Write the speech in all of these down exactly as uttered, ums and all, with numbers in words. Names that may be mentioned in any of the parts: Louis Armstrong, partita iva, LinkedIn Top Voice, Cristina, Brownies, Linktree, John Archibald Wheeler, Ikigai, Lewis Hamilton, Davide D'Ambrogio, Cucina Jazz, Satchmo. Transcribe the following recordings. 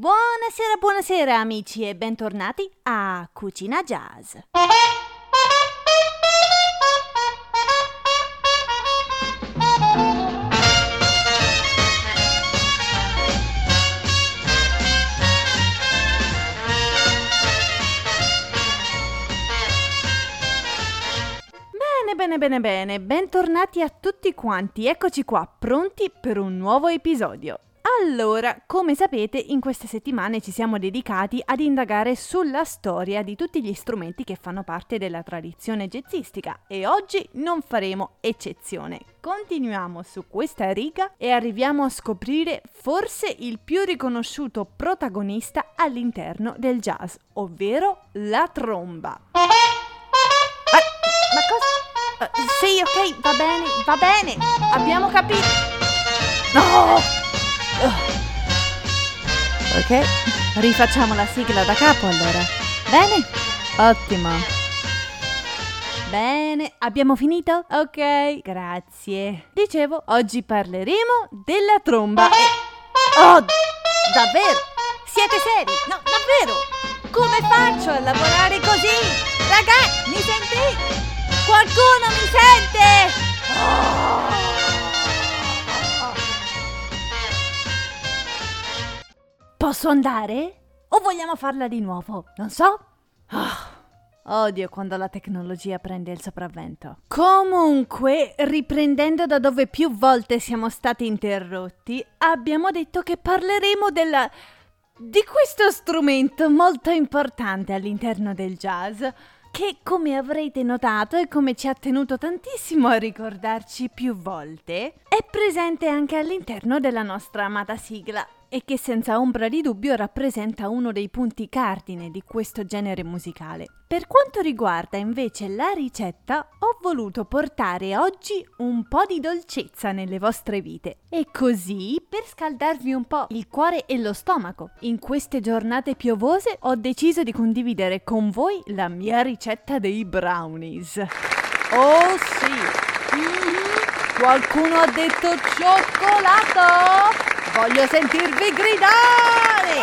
Buonasera, buonasera amici e bentornati a Cucina Jazz. Bene, bene, bene, bentornati a tutti quanti, eccoci qua, pronti per un nuovo episodio. Allora, come sapete, in queste settimane ci siamo dedicati ad indagare sulla storia di tutti gli strumenti che fanno parte della tradizione jazzistica e oggi non faremo eccezione. Continuiamo su questa riga e arriviamo a scoprire forse il più riconosciuto protagonista all'interno del jazz, ovvero la tromba. Ah, ma cosa? Uh, sì, ok, va bene, va bene, abbiamo capito. No! Uh. Ok, rifacciamo la sigla da capo allora. Bene? Ottimo. Bene, abbiamo finito? Ok, grazie. Dicevo, oggi parleremo della tromba e... Oh, davvero? Siete seri? No, davvero? Come faccio a lavorare così? Ragazzi, mi sentite? Qualcuno mi sente? Oh! Posso andare? O vogliamo farla di nuovo? Non so. Oh, odio quando la tecnologia prende il sopravvento. Comunque, riprendendo da dove più volte siamo stati interrotti, abbiamo detto che parleremo della... di questo strumento molto importante all'interno del jazz, che come avrete notato e come ci ha tenuto tantissimo a ricordarci più volte, è presente anche all'interno della nostra amata sigla e che senza ombra di dubbio rappresenta uno dei punti cardine di questo genere musicale. Per quanto riguarda invece la ricetta, ho voluto portare oggi un po' di dolcezza nelle vostre vite e così per scaldarvi un po' il cuore e lo stomaco. In queste giornate piovose ho deciso di condividere con voi la mia ricetta dei brownies. Oh sì! Mm-hmm. Qualcuno ha detto cioccolato! Voglio sentirvi gridare!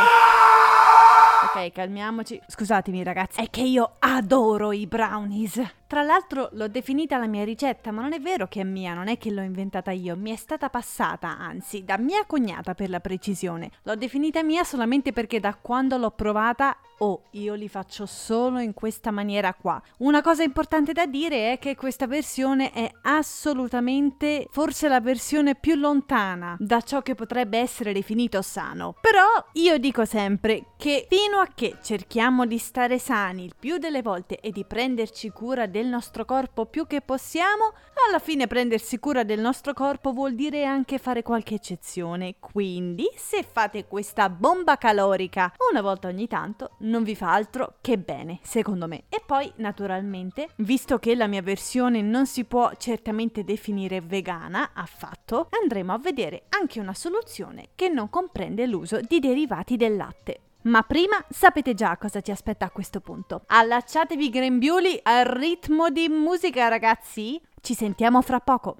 Ok, calmiamoci. Scusatemi ragazzi, è che io adoro i brownies. Tra l'altro l'ho definita la mia ricetta, ma non è vero che è mia, non è che l'ho inventata io. Mi è stata passata, anzi, da mia cognata per la precisione. L'ho definita mia solamente perché da quando l'ho provata... Oh, io li faccio solo in questa maniera qua. Una cosa importante da dire è che questa versione è assolutamente forse la versione più lontana da ciò che potrebbe essere definito sano. Però io dico sempre che fino a che cerchiamo di stare sani il più delle volte e di prenderci cura del nostro corpo più che possiamo, alla fine prendersi cura del nostro corpo vuol dire anche fare qualche eccezione. Quindi se fate questa bomba calorica una volta ogni tanto, non vi fa altro che bene, secondo me. E poi, naturalmente, visto che la mia versione non si può certamente definire vegana affatto, andremo a vedere anche una soluzione che non comprende l'uso di derivati del latte. Ma prima sapete già cosa ci aspetta a questo punto. Allacciatevi i grembiuli al ritmo di musica, ragazzi! Ci sentiamo fra poco!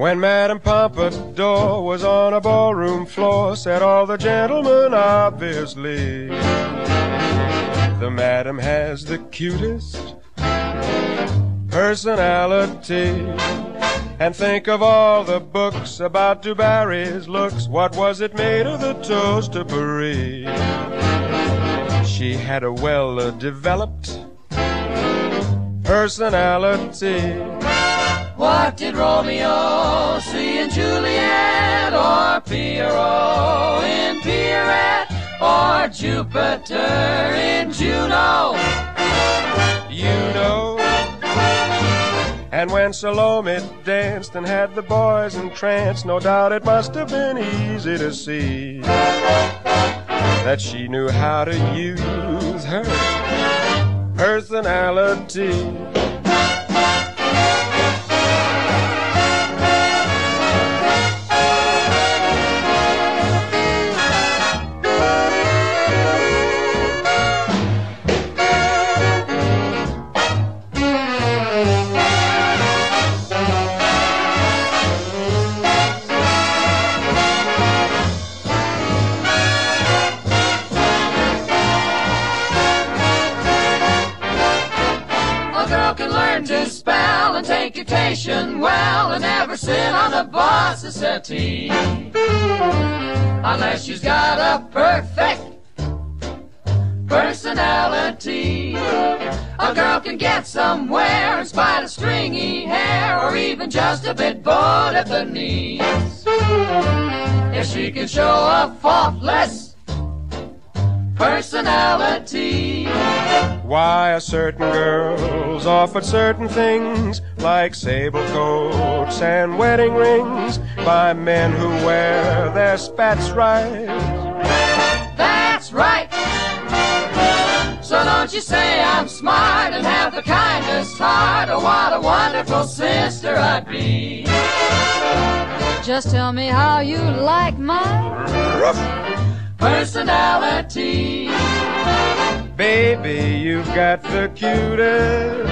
When Madame Pompadour was on a ballroom floor, said all the gentlemen, obviously, the madam has the cutest personality. And think of all the books about Du Barry's looks, what was it made of the toast of Paris? She had a well-developed personality. What did Romeo see in Juliet, or Pierrot in Pierrette, or Jupiter in Juno? You know. And when Salome danced and had the boys entranced, no doubt it must have been easy to see that she knew how to use her personality. learn to spell and take your tation well, and never sit on a boss's settee, unless she's got a perfect personality. A girl can get somewhere in spite of stringy hair, or even just a bit bored at the knees, if she can show a faultless personality. Why a certain girl's offered certain things, like sable coats and wedding rings, by men who wear their spats right. That's right. So don't you say I'm smart and have the kindest heart. Oh, what a wonderful sister I'd be. Just tell me how you like my personality. Baby, you've got the cutest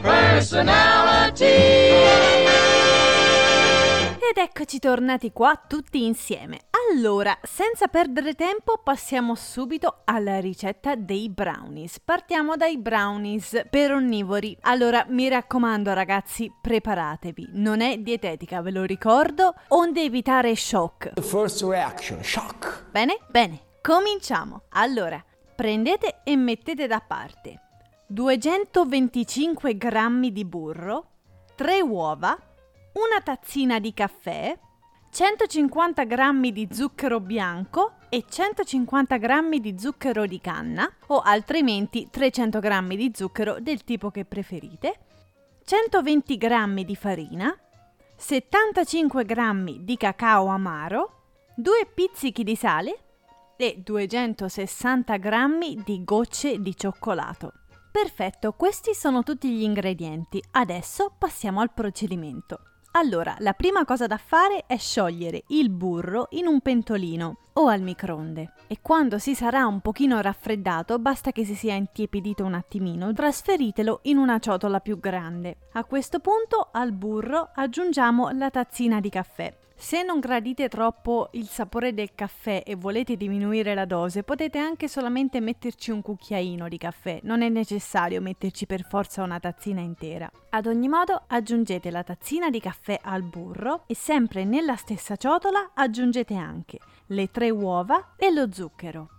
personality. Ed eccoci tornati qua tutti insieme. Allora, senza perdere tempo, passiamo subito alla ricetta dei brownies. Partiamo dai brownies per onnivori. Allora, mi raccomando ragazzi, preparatevi. Non è dietetica, ve lo ricordo, onde evitare shock. The first reaction, shock. Bene, bene, cominciamo. Allora, prendete e mettete da parte duecentoventicinque grammi di burro, tre uova, una tazzina di caffè, centocinquanta grammi di zucchero bianco e centocinquanta grammi di zucchero di canna, o altrimenti trecento grammi di zucchero del tipo che preferite, centoventi grammi di farina, settantacinque grammi di cacao amaro, due pizzichi di sale e duecentosessanta grammi di gocce di cioccolato. Perfetto, questi sono tutti gli ingredienti. Adesso passiamo al procedimento. Allora, la prima cosa da fare è sciogliere il burro in un pentolino o al microonde, e quando si sarà un pochino raffreddato, basta che si sia intiepidito un attimino, trasferitelo in una ciotola più grande. A questo punto al burro aggiungiamo la tazzina di caffè. Se non gradite troppo il sapore del caffè e volete diminuire la dose, potete anche solamente metterci un cucchiaino di caffè, non è necessario metterci per forza una tazzina intera. Ad ogni modo aggiungete la tazzina di caffè al burro e sempre nella stessa ciotola aggiungete anche le tre uova e lo zucchero.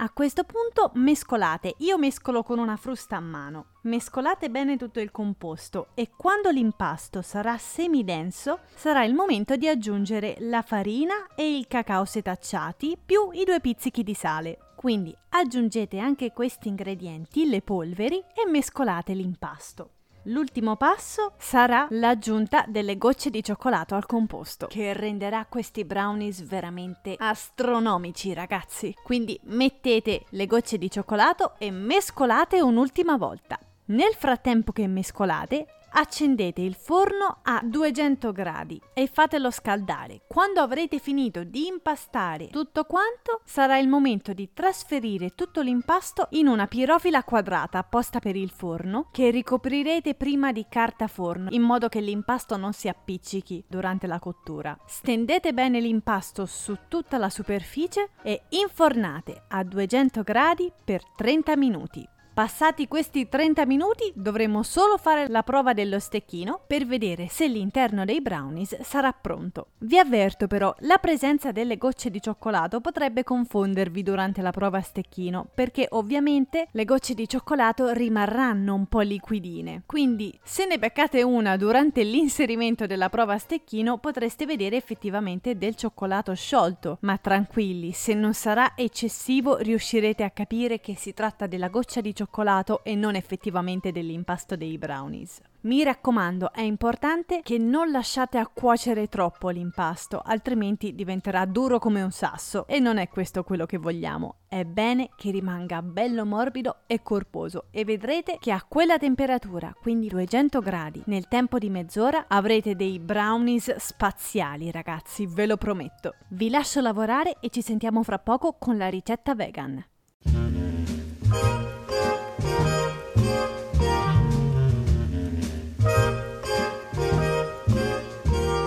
A questo punto mescolate, io mescolo con una frusta a mano, mescolate bene tutto il composto e quando l'impasto sarà semidenso sarà il momento di aggiungere la farina e il cacao setacciati più i due pizzichi di sale. Quindi aggiungete anche questi ingredienti, le polveri, e mescolate l'impasto. L'ultimo passo sarà l'aggiunta delle gocce di cioccolato al composto, che renderà questi brownies veramente astronomici, ragazzi. Quindi mettete le gocce di cioccolato e mescolate un'ultima volta. Nel frattempo che mescolate, accendete il forno a duecento gradi e fatelo scaldare. Quando avrete finito di impastare tutto quanto, sarà il momento di trasferire tutto l'impasto in una pirofila quadrata apposta per il forno, che ricoprirete prima di carta forno in modo che l'impasto non si appiccichi durante la cottura. Stendete bene l'impasto su tutta la superficie e infornate a duecento gradi per trenta minuti. Passati questi trenta minuti dovremo solo fare la prova dello stecchino per vedere se l'interno dei brownies sarà pronto. Vi avverto però, la presenza delle gocce di cioccolato potrebbe confondervi durante la prova a stecchino, perché ovviamente le gocce di cioccolato rimarranno un po' liquidine. Quindi se ne beccate una durante l'inserimento della prova a stecchino potreste vedere effettivamente del cioccolato sciolto, ma tranquilli, se non sarà eccessivo riuscirete a capire che si tratta della goccia di cioccolato e non effettivamente dell'impasto dei brownies. Mi raccomando, è importante che non lasciate a cuocere troppo l'impasto, altrimenti diventerà duro come un sasso e non è questo quello che vogliamo. È bene che rimanga bello morbido e corposo e vedrete che a quella temperatura, quindi duecento gradi, nel tempo di mezz'ora avrete dei brownies spaziali, ragazzi, ve lo prometto. Vi lascio lavorare e ci sentiamo fra poco con la ricetta vegan.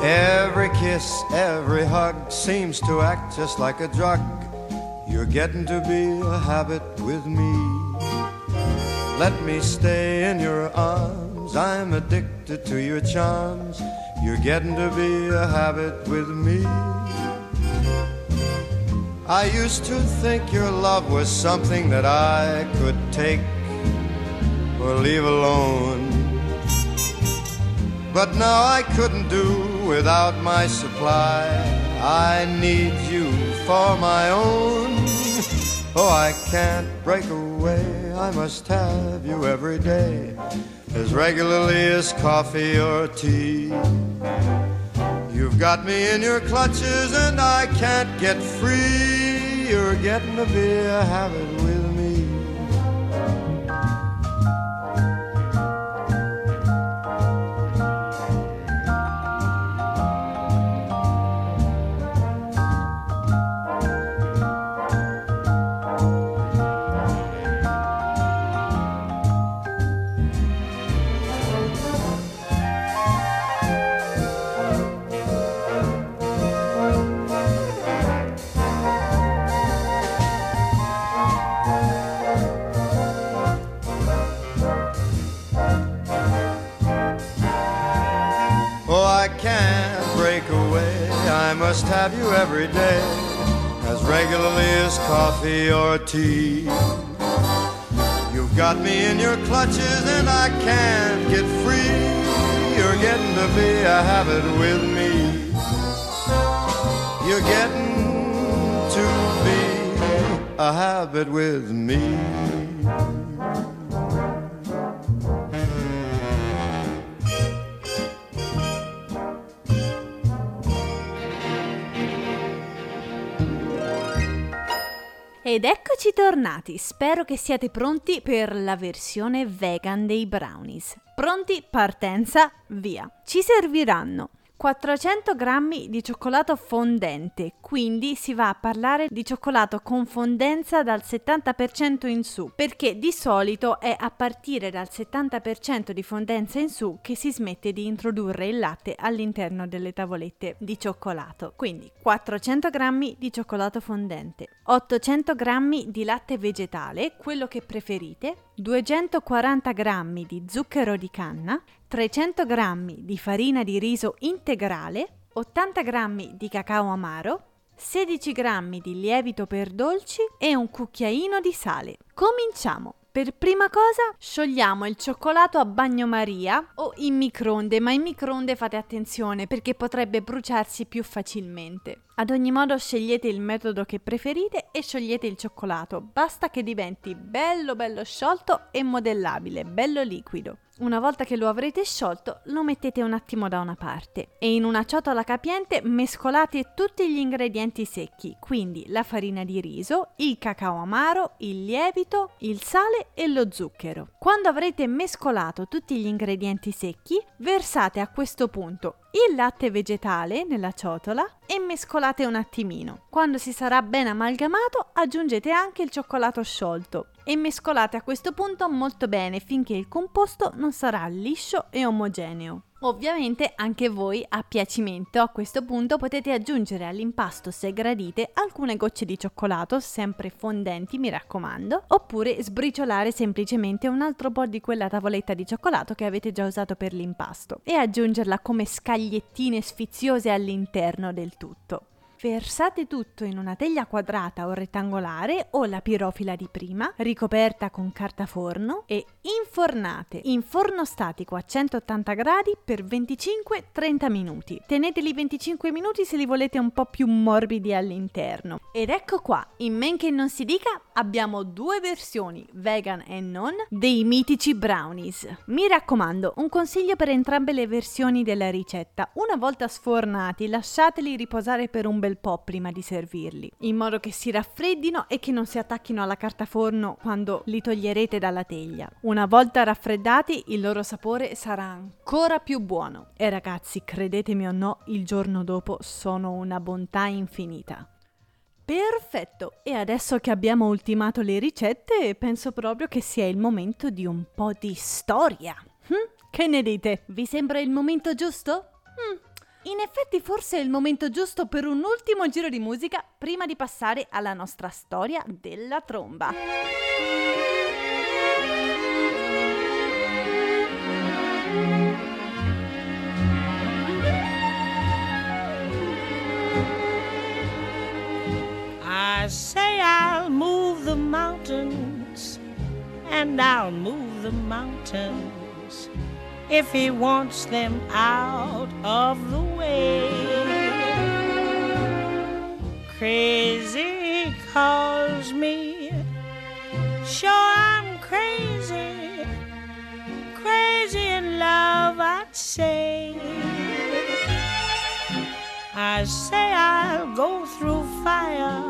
Every kiss, every hug seems to act just like a drug. You're getting to be a habit with me. Let me stay in your arms. I'm addicted to your charms. You're getting to be a habit with me. I used to think your love was something that I could take or leave alone. But now I couldn't do without my supply. I need you for my own. Oh, I can't break away. I must have you every day, as regularly as coffee or tea. You've got me in your clutches and I can't get free. You're getting to be a habit with me. I must have you every day, as regularly as coffee or tea. You've got me in your clutches and I can't get free. You're getting to be a habit with me. You're getting to be a habit with me. Ed eccoci tornati, spero che siate pronti per la versione vegan dei Brownies. Pronti? Partenza, via! Ci serviranno quattrocento grammi di cioccolato fondente, quindi si va a parlare di cioccolato con fondenza dal settanta per cento in su, perché di solito è a partire dal settanta per cento di fondenza in su che si smette di introdurre il latte all'interno delle tavolette di cioccolato. Quindi quattrocento grammi di cioccolato fondente, ottocento grammi di latte vegetale, quello che preferite, duecentoquaranta grammi di zucchero di canna, trecento grammi di farina di riso integrale, ottanta grammi di cacao amaro, sedici grammi di lievito per dolci e un cucchiaino di sale. Cominciamo! Per prima cosa sciogliamo il cioccolato a bagnomaria o in microonde, ma in microonde fate attenzione perché potrebbe bruciarsi più facilmente. Ad ogni modo scegliete il metodo che preferite e sciogliete il cioccolato, basta che diventi bello bello sciolto e modellabile, bello liquido. Una volta che lo avrete sciolto, lo mettete un attimo da una parte e in una ciotola capiente mescolate tutti gli ingredienti secchi, quindi la farina di riso, il cacao amaro, il lievito, il sale e lo zucchero. Quando avrete mescolato tutti gli ingredienti secchi, versate a questo punto il latte vegetale nella ciotola e mescolate un attimino. Quando si sarà ben amalgamato, aggiungete anche il cioccolato sciolto e mescolate a questo punto molto bene finché il composto non sarà liscio e omogeneo. Ovviamente anche voi a piacimento a questo punto potete aggiungere all'impasto, se gradite, alcune gocce di cioccolato, sempre fondenti mi raccomando, oppure sbriciolare semplicemente un altro po' di quella tavoletta di cioccolato che avete già usato per l'impasto e aggiungerla come scagliettine sfiziose all'interno del tutto. Versate tutto in una teglia quadrata o rettangolare o la pirofila di prima, ricoperta con carta forno e infornate in forno statico a centottanta gradi per venticinque trenta minuti. Teneteli venticinque minuti se li volete un po' più morbidi all'interno. Ed ecco qua, in men che non si dica, abbiamo due versioni, vegan e non, dei mitici brownies. Mi raccomando, un consiglio per entrambe le versioni della ricetta: una volta sfornati, lasciateli riposare per un bel po' prima di servirli, in modo che si raffreddino e che non si attacchino alla carta forno quando li toglierete dalla teglia. Una volta raffreddati, il loro sapore sarà ancora più buono. E ragazzi, credetemi o no, il giorno dopo sono una bontà infinita. Perfetto! E adesso che abbiamo ultimato le ricette, penso proprio che sia il momento di un po' di storia. Hm? Che ne dite? Vi sembra il momento giusto? Hm. In effetti forse è il momento giusto per un ultimo giro di musica prima di passare alla nostra storia della tromba. I say I'll move the mountains, and I'll move the mountains if he wants them out of the way. Crazy he calls me, sure I'm crazy, crazy in love I'd say. I say I'll go through fire,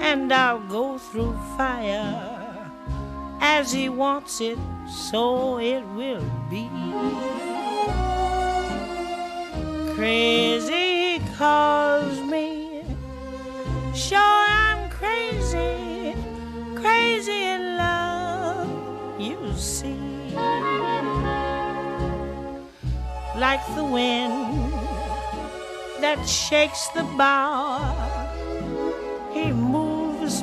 and I'll go through fire, as he wants it, so it will be. Crazy he calls me, sure I'm crazy, crazy in love, you see. Like the wind that shakes the bough, he moves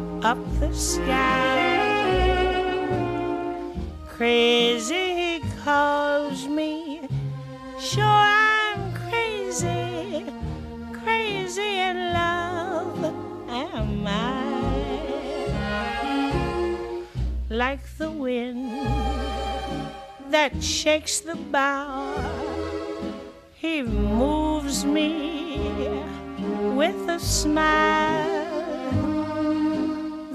up the sky. Crazy he calls me, sure I'm crazy, crazy in love am I. Like the wind that shakes the bough, he moves me with a smile.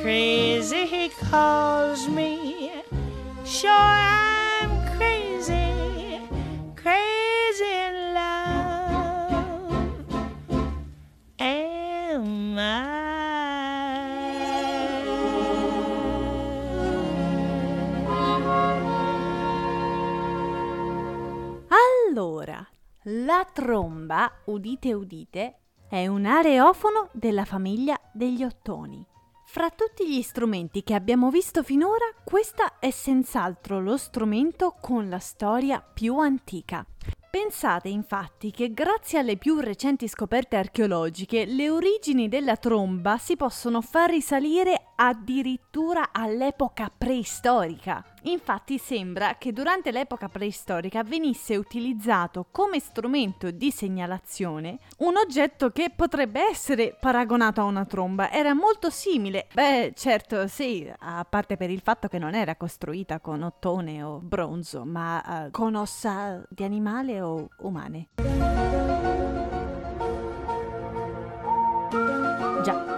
Crazy he calls me, sure I'm crazy, crazy in love am I. Allora, la tromba, udite udite, è un areofono della famiglia degli ottoni. Fra tutti gli strumenti che abbiamo visto finora, questa è senz'altro lo strumento con la storia più antica. Pensate infatti che grazie alle più recenti scoperte archeologiche, le origini della tromba si possono far risalire addirittura all'epoca preistorica. Infatti sembra che durante l'epoca preistorica venisse utilizzato come strumento di segnalazione un oggetto che potrebbe essere paragonato a una tromba. Era molto simile, beh certo sì, a parte per il fatto che non era costruita con ottone o bronzo, ma uh, con ossa di animale o umane. Già.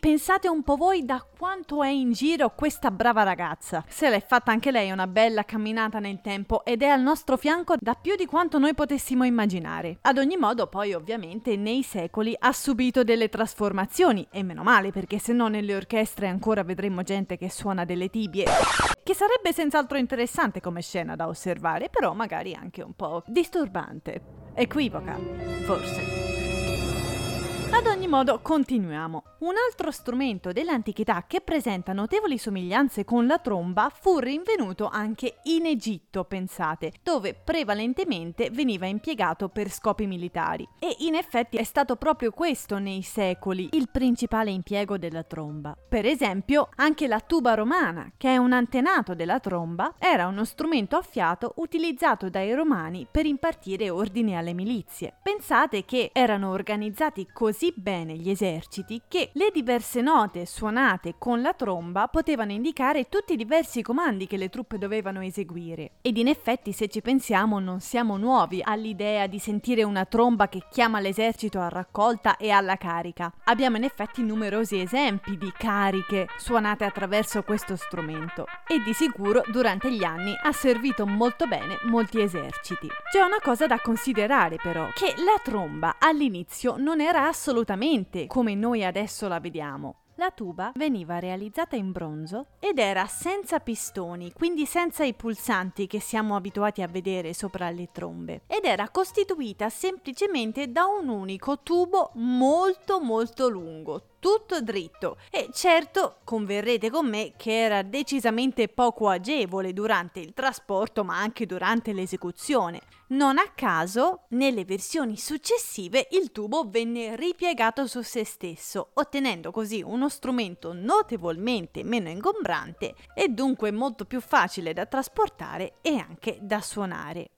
Pensate un po' voi da quanto è in giro questa brava ragazza. Se l'è fatta anche lei una bella camminata nel tempo ed è al nostro fianco da più di quanto noi potessimo immaginare. Ad ogni modo poi ovviamente nei secoli ha subito delle trasformazioni, e meno male, perché se no nelle orchestre ancora vedremo gente che suona delle tibie, che sarebbe senz'altro interessante come scena da osservare, però magari anche un po' disturbante, equivoca, forse. Ad ogni modo, continuiamo. Un altro strumento dell'antichità che presenta notevoli somiglianze con la tromba fu rinvenuto anche in Egitto, pensate, dove prevalentemente veniva impiegato per scopi militari. E in effetti è stato proprio questo nei secoli il principale impiego della tromba. Per esempio, anche la tuba romana, che è un antenato della tromba, era uno strumento a fiato utilizzato dai romani per impartire ordine alle milizie. Pensate che erano organizzati così così bene gli eserciti che le diverse note suonate con la tromba potevano indicare tutti i diversi comandi che le truppe dovevano eseguire. Ed in effetti, se ci pensiamo, non siamo nuovi all'idea di sentire una tromba che chiama l'esercito a raccolta e alla carica. Abbiamo in effetti numerosi esempi di cariche suonate attraverso questo strumento e di sicuro durante gli anni ha servito molto bene molti eserciti. C'è una cosa da considerare però, che la tromba all'inizio non era assolutamente come noi adesso la vediamo. La tuba veniva realizzata in bronzo ed era senza pistoni, quindi senza i pulsanti che siamo abituati a vedere sopra le trombe, ed era costituita semplicemente da un unico tubo molto molto lungo, tutto dritto, e certo converrete con me che era decisamente poco agevole durante il trasporto ma anche durante l'esecuzione. Non a caso nelle versioni successive il tubo venne ripiegato su se stesso, ottenendo così uno strumento notevolmente meno ingombrante e dunque molto più facile da trasportare e anche da suonare.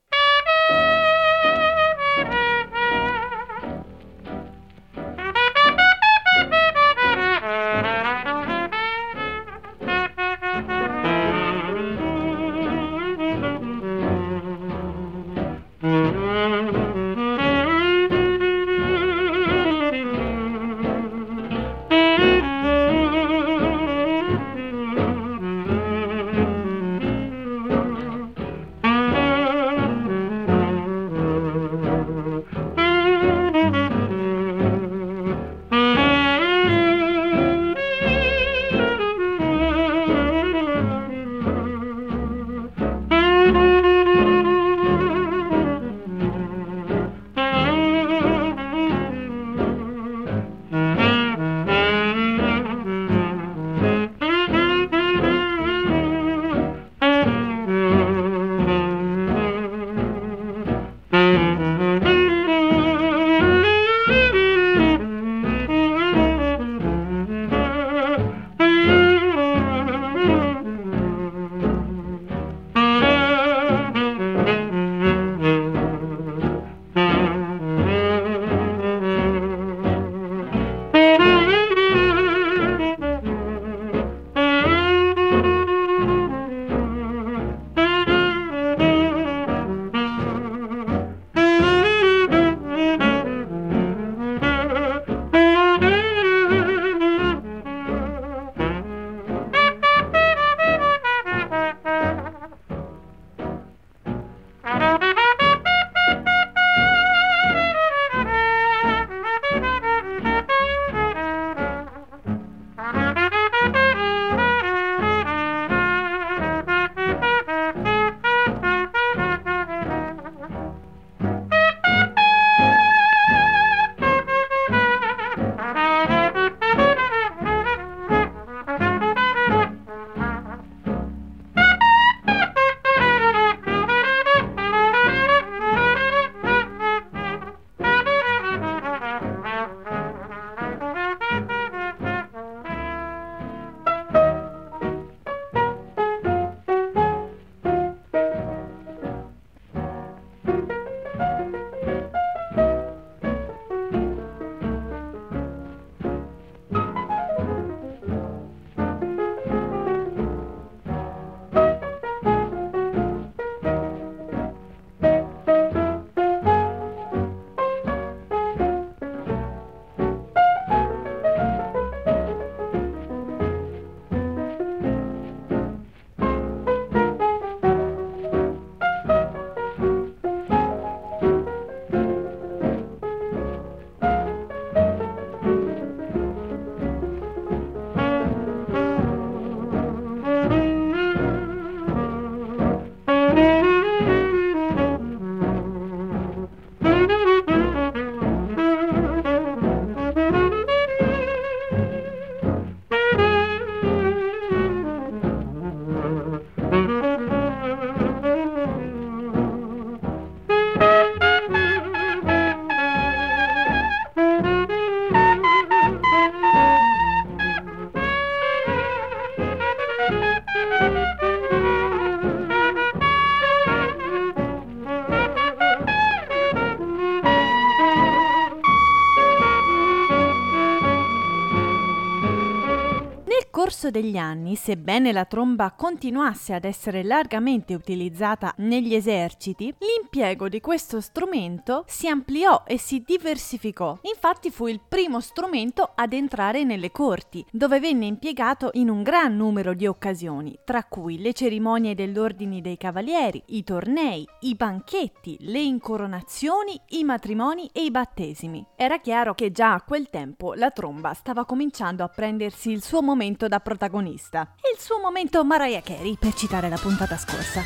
corso degli anni, sebbene la tromba continuasse ad essere largamente utilizzata negli eserciti, l'impiego di questo strumento si ampliò e si diversificò. Infatti fu il primo strumento ad entrare nelle corti, dove venne impiegato in un gran numero di occasioni, tra cui le cerimonie dell'ordine dei cavalieri, i tornei, i banchetti, le incoronazioni, i matrimoni e i battesimi. Era chiaro che già a quel tempo la tromba stava cominciando a prendersi il suo momento da protagonista. Il suo momento Mariah Carey, per citare la puntata scorsa.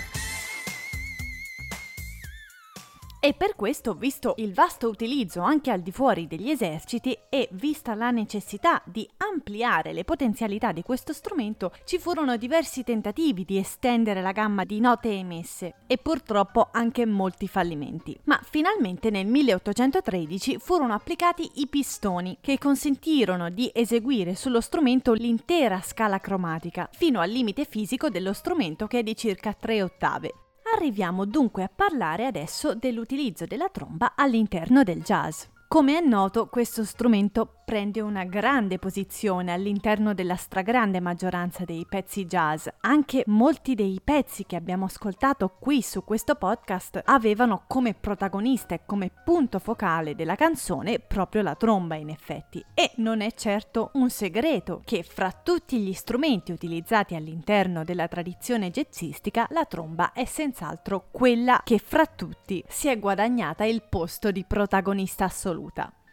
E per questo, visto il vasto utilizzo anche al di fuori degli eserciti e vista la necessità di ampliare le potenzialità di questo strumento, ci furono diversi tentativi di estendere la gamma di note emesse e purtroppo anche molti fallimenti. Ma finalmente nel milleottocentotredici furono applicati i pistoni, che consentirono di eseguire sullo strumento l'intera scala cromatica, fino al limite fisico dello strumento, che è di circa tre ottave. Arriviamo dunque a parlare adesso dell'utilizzo della tromba all'interno del jazz. Come è noto, questo strumento prende una grande posizione all'interno della stragrande maggioranza dei pezzi jazz. Anche molti dei pezzi che abbiamo ascoltato qui su questo podcast avevano come protagonista e come punto focale della canzone proprio la tromba, in effetti. E non è certo un segreto che fra tutti gli strumenti utilizzati all'interno della tradizione jazzistica, la tromba è senz'altro quella che fra tutti si è guadagnata il posto di protagonista assoluta.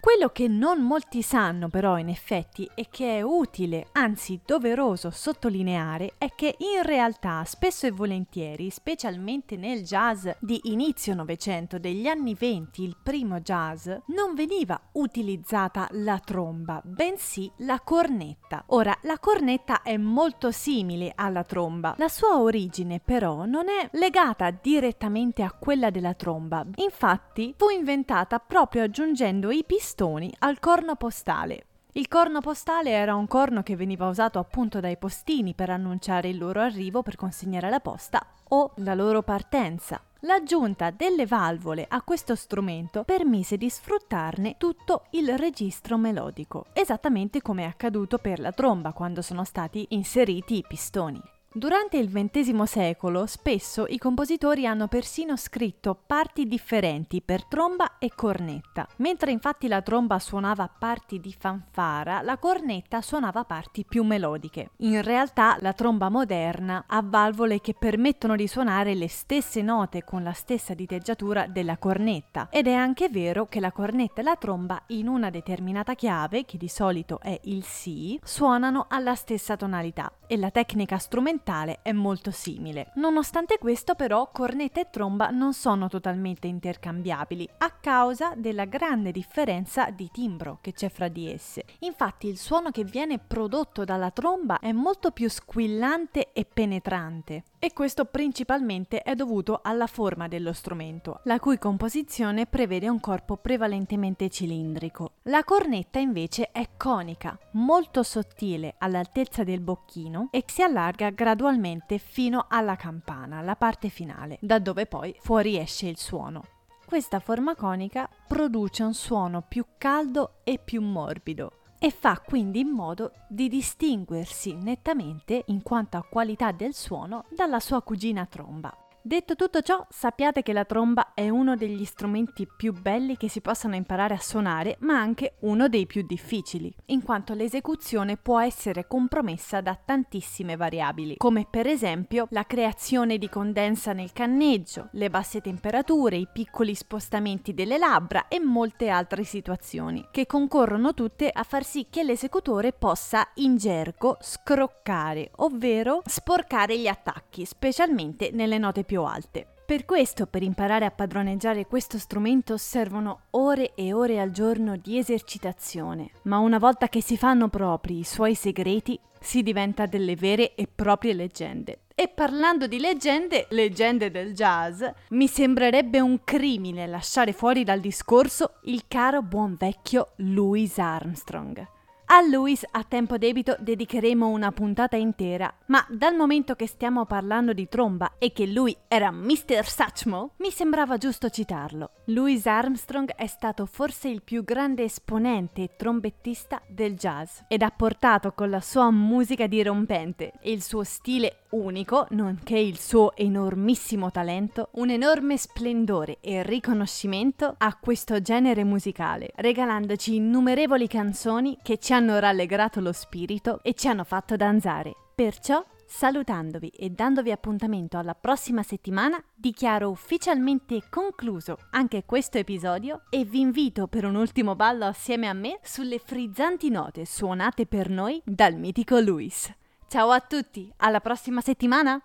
Quello che non molti sanno però in effetti, e che è utile, anzi doveroso sottolineare, è che in realtà spesso e volentieri, specialmente nel jazz di inizio Novecento, degli anni venti, il primo jazz, non veniva utilizzata la tromba, bensì la cornetta. Ora, la cornetta è molto simile alla tromba, la sua origine però non è legata direttamente a quella della tromba, infatti fu inventata proprio aggiungendo i pistoni al corno postale. Il corno postale era un corno che veniva usato appunto dai postini per annunciare il loro arrivo per consegnare la posta o la loro partenza. L'aggiunta delle valvole a questo strumento permise di sfruttarne tutto il registro melodico, esattamente come è accaduto per la tromba quando sono stati inseriti i pistoni. Durante il ventesimo secolo spesso i compositori hanno persino scritto parti differenti per tromba e cornetta. Mentre infatti la tromba suonava parti di fanfara, la cornetta suonava parti più melodiche. In realtà la tromba moderna ha valvole che permettono di suonare le stesse note con la stessa diteggiatura della cornetta, ed è anche vero che la cornetta e la tromba in una determinata chiave, che di solito è il Si, suonano alla stessa tonalità, e la tecnica strumentale è molto simile. Nonostante questo però cornetta e tromba non sono totalmente intercambiabili a causa della grande differenza di timbro che c'è fra di esse. Infatti il suono che viene prodotto dalla tromba è molto più squillante e penetrante, e questo principalmente è dovuto alla forma dello strumento, la cui composizione prevede un corpo prevalentemente cilindrico. La cornetta invece è conica, molto sottile all'altezza del bocchino e si allarga gradualmente gradualmente fino alla campana, la parte finale, da dove poi fuoriesce il suono. Questa forma conica produce un suono più caldo e più morbido e fa quindi in modo di distinguersi nettamente in quanto a qualità del suono dalla sua cugina tromba. Detto tutto ciò, sappiate che la tromba è uno degli strumenti più belli che si possano imparare a suonare, ma anche uno dei più difficili, in quanto l'esecuzione può essere compromessa da tantissime variabili, come per esempio la creazione di condensa nel canneggio, le basse temperature, i piccoli spostamenti delle labbra e molte altre situazioni, che concorrono tutte a far sì che l'esecutore possa, in gergo, scroccare, ovvero sporcare gli attacchi, specialmente nelle note più più alte. Per questo, per imparare a padroneggiare questo strumento servono ore e ore al giorno di esercitazione, ma una volta che si fanno propri i suoi segreti, si diventa delle vere e proprie leggende. E parlando di leggende, leggende del jazz, mi sembrerebbe un crimine lasciare fuori dal discorso il caro buon vecchio Louis Armstrong. A Louis a tempo debito dedicheremo una puntata intera, ma dal momento che stiamo parlando di tromba e che lui era mister Satchmo, mi sembrava giusto citarlo. Louis Armstrong è stato forse il più grande esponente e trombettista del jazz ed ha portato con la sua musica dirompente e il suo stile unico, nonché il suo enormissimo talento, un enorme splendore e riconoscimento a questo genere musicale, regalandoci innumerevoli canzoni che ci hanno hanno rallegrato lo spirito e ci hanno fatto danzare. Perciò, salutandovi e dandovi appuntamento alla prossima settimana, dichiaro ufficialmente concluso anche questo episodio e vi invito per un ultimo ballo assieme a me sulle frizzanti note suonate per noi dal mitico Louis. Ciao a tutti, alla prossima settimana!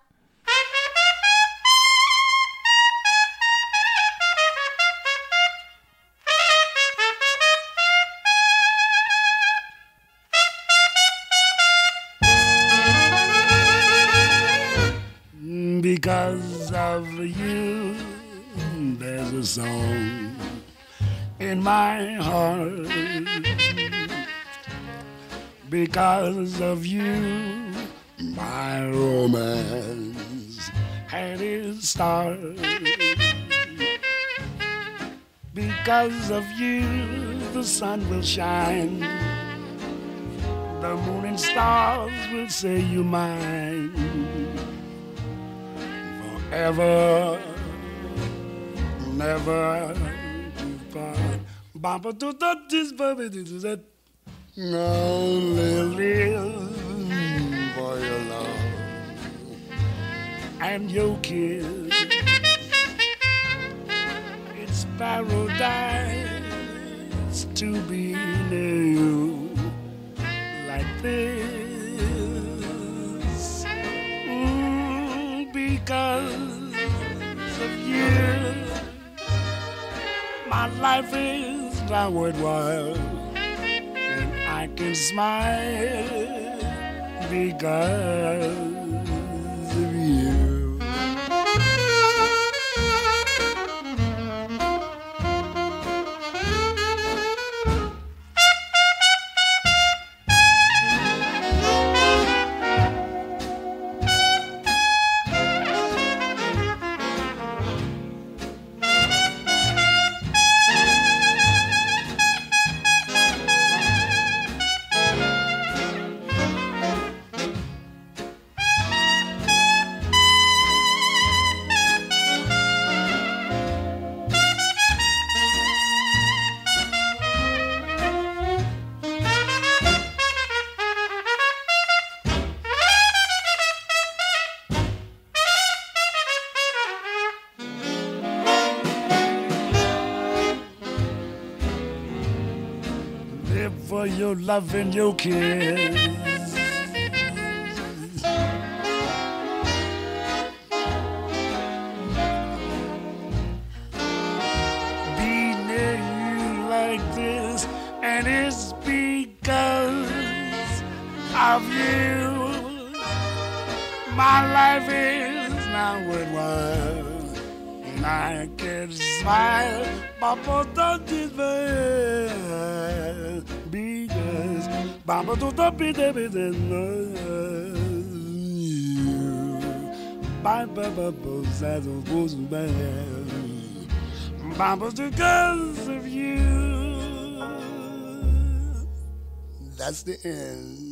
Because of you, there's a song in my heart. Because of you, my romance had its start. Because of you, the sun will shine, the moon and stars will say you're mine. Ever, never to part. Bumper to touch this baby, this is it. Only live for your love and your kiss. It's paradise to be near you like this. Because of you, my life is now worthwhile, and I can smile because of you. For your love and your kiss. Be near you like this, and it's because of you. My life is now worthwhile, and I can smile. Papa, don't despair. Because Bamba do the bide bide no. Bye bye bye bye bye bye. Bamba do because of you. That's the end.